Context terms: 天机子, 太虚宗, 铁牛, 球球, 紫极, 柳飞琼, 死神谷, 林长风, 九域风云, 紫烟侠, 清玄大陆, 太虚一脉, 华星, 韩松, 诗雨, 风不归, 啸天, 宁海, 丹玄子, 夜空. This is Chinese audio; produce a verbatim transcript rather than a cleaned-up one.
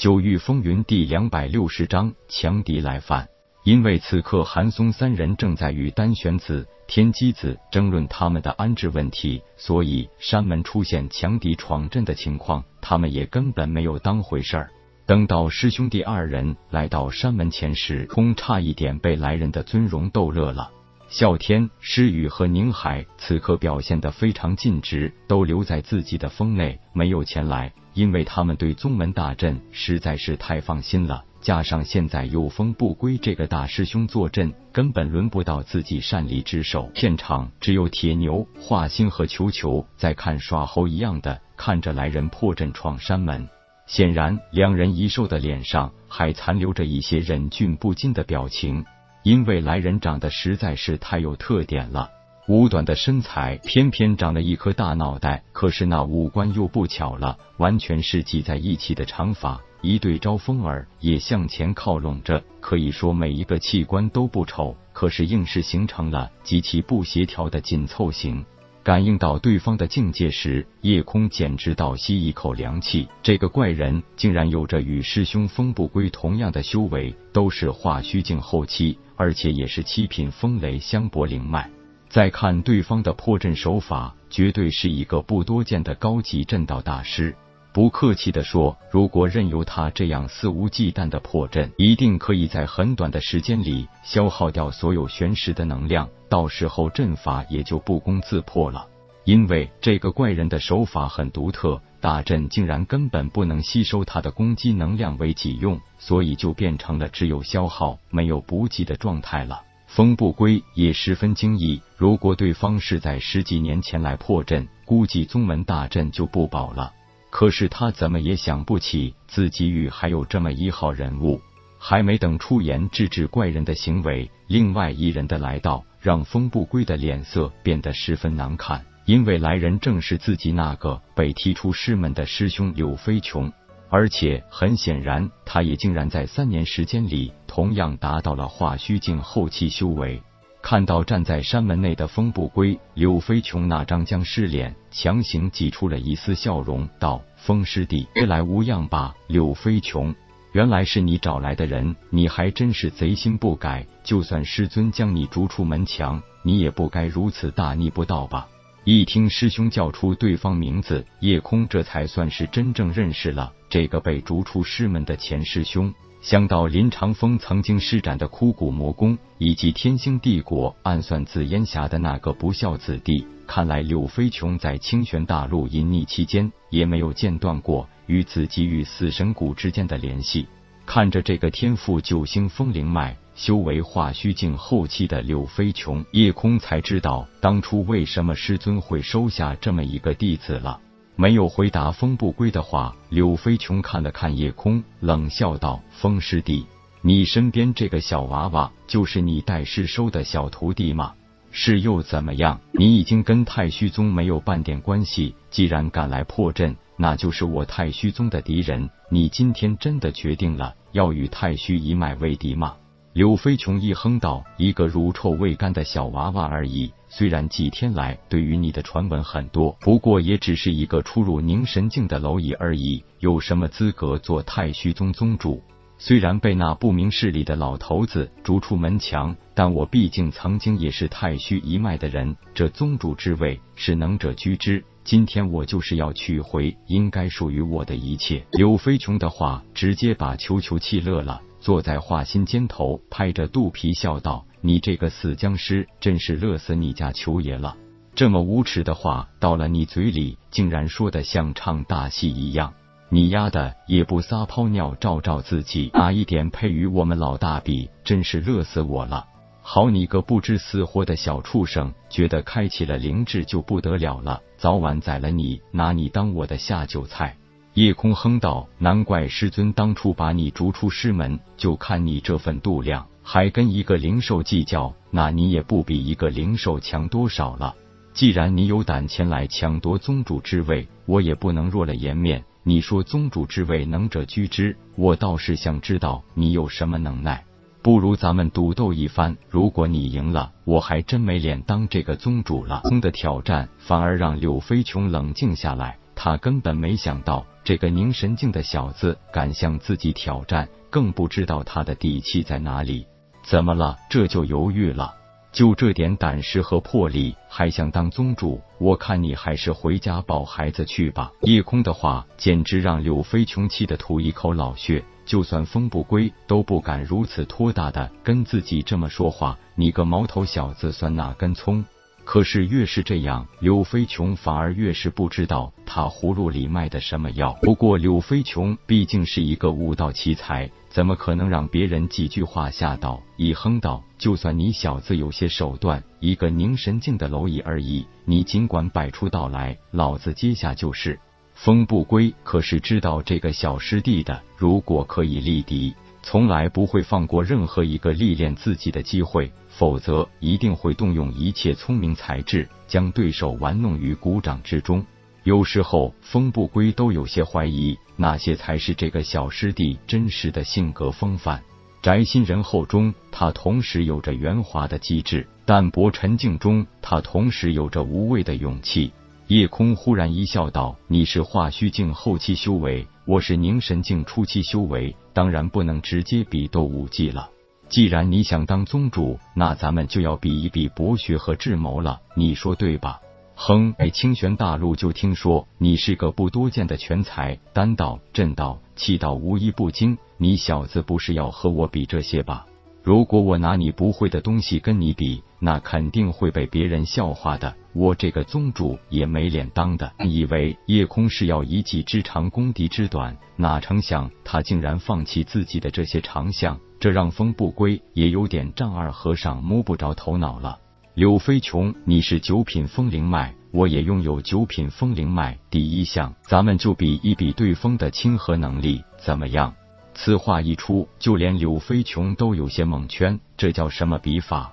九域风云第二百六十章强敌来犯。因为此刻韩松三人正在与丹玄子、天机子争论他们的安置问题，所以山门出现强敌闯阵的情况，他们也根本没有当回事儿。等到师兄弟二人来到山门前时，空差一点被来人的尊容逗乐了。啸天、诗雨和宁海此刻表现得非常尽职，都留在自己的峰内，没有前来，因为他们对宗门大阵实在是太放心了。加上现在有风不归这个大师兄坐镇，根本轮不到自己擅离职守。现场只有铁牛、华星和球球在看耍猴一样的看着来人破阵闯山门。显然，两人一兽的脸上还残留着一些忍俊不禁的表情，因为来人长得实在是太有特点了。五短的身材偏偏长了一颗大脑袋，可是那五官又不巧了，完全是挤在一起的长发，一对招风耳也向前靠拢着，可以说每一个器官都不丑，可是硬是形成了极其不协调的紧凑型。感应到对方的境界时，夜空简直倒吸一口凉气，这个怪人竟然有着与师兄风不归同样的修为，都是化虚境后期，而且也是七品风雷香柏灵脉。再看对方的破阵手法，绝对是一个不多见的高级阵道大师。不客气地说，如果任由他这样肆无忌惮的破阵，一定可以在很短的时间里消耗掉所有玄石的能量，到时候阵法也就不攻自破了。因为这个怪人的手法很独特，大阵竟然根本不能吸收他的攻击能量为己用，所以就变成了只有消耗没有补给的状态了。风不归也十分惊异，如果对方是在十几年前来破阵，估计宗门大阵就不保了。可是他怎么也想不起自己域还有这么一号人物。还没等出言制止怪人的行为，另外一人的来到让风不归的脸色变得十分难看，因为来人正是自己那个被踢出师门的师兄柳飞琼，而且很显然他也竟然在三年时间里同样达到了化虚境后期修为。看到站在山门内的风不归，柳飞琼那张僵尸脸强行挤出了一丝笑容，道：“风师弟，别来无恙吧？”柳飞琼，原来是你找来的人，你还真是贼心不改，就算师尊将你逐出门墙，你也不该如此大逆不道吧？一听师兄叫出对方名字，夜空这才算是真正认识了这个被逐出师门的前师兄。想到林长风曾经施展的枯骨魔功，以及天星帝国暗算紫烟侠的那个不孝子弟，看来柳飞琼在清玄大陆隐匿期间也没有间断过与紫极与死神谷之间的联系。看着这个天赋九星风灵脉、修为化虚境后期的柳飞琼，夜空才知道当初为什么师尊会收下这么一个弟子了。没有回答风不归的话，柳飞琼看了看夜空，冷笑道：“风师弟，你身边这个小娃娃就是你带师收的小徒弟吗？是又怎么样？你已经跟太虚宗没有半点关系，既然敢来破阵，那就是我太虚宗的敌人。你今天真的决定了要与太虚一脉为敌吗？”柳飞琼一哼道：“一个乳臭未干的小娃娃而已。虽然几天来对于你的传闻很多，不过也只是一个出入凝神境的蝼蚁而已，有什么资格做太虚宗宗主？虽然被那不明事理的老头子逐出门墙，但我毕竟曾经也是太虚一脉的人，这宗主之位是能者居之，今天我就是要取回应该属于我的一切。”柳飞琼的话直接把球球气乐了，坐在华心肩头拍着肚皮笑道：“你这个死僵尸，真是乐死你家球爷了！这么无耻的话到了你嘴里，竟然说得像唱大戏一样，你丫的也不撒泡尿照照自己，哪一点配与我们老大比，真是乐死我了！好你个不知死活的小畜生，觉得开启了灵智就不得了了，早晚宰了你，拿你当我的下酒菜！”夜空哼道：“难怪师尊当初把你逐出师门，就看你这份度量，还跟一个灵兽计较，那你也不比一个灵兽强多少了。既然你有胆前来抢夺宗主之位，我也不能弱了颜面。你说宗主之位能者居之，我倒是想知道你有什么能耐。不如咱们赌斗一番，如果你赢了，我还真没脸当这个宗主了。”空的挑战反而让柳飞琼冷静下来。他根本没想到这个凝神境的小子敢向自己挑战，更不知道他的底气在哪里。怎么了？这就犹豫了？就这点胆识和魄力，还想当宗主？我看你还是回家抱孩子去吧。夜空的话简直让柳飞穷气的吐一口老血，就算风不归都不敢如此拖大的跟自己这么说话，你个毛头小子算哪根葱？可是越是这样，柳飞琼反而越是不知道他葫芦里卖的什么药。不过柳飞琼毕竟是一个武道奇才，怎么可能让别人几句话吓到？一哼道：“就算你小子有些手段，一个凝神境的蝼蚁而已，你尽管摆出道来，老子接下就是。”风不归可是知道这个小师弟的，如果可以力敌，从来不会放过任何一个历练自己的机会，否则一定会动用一切聪明才智，将对手玩弄于股掌之中。有时候风不归都有些怀疑，哪些才是这个小师弟真实的性格风范。宅心仁厚中，他同时有着圆滑的机智；淡泊沉静中，他同时有着无畏的勇气。夜空忽然一笑道：“你是化虚境后期修为，我是凝神境初期修为，当然不能直接比斗武技了。既然你想当宗主，那咱们就要比一比博学和智谋了，你说对吧？”哼，在清玄大陆就听说你是个不多见的全才，丹道、震道、气道无一不精，你小子不是要和我比这些吧？如果我拿你不会的东西跟你比，那肯定会被别人笑话的，我这个宗主也没脸当的。以为夜空是要一技之长攻敌之短，哪成想他竟然放弃自己的这些长项，这让风不归也有点丈二和尚摸不着头脑了。柳飞琼，你是九品风灵脉，我也拥有九品风灵脉第一项，咱们就比一比对风的亲和能力，怎么样？此话一出，就连柳飞琼都有些蒙圈，这叫什么比法？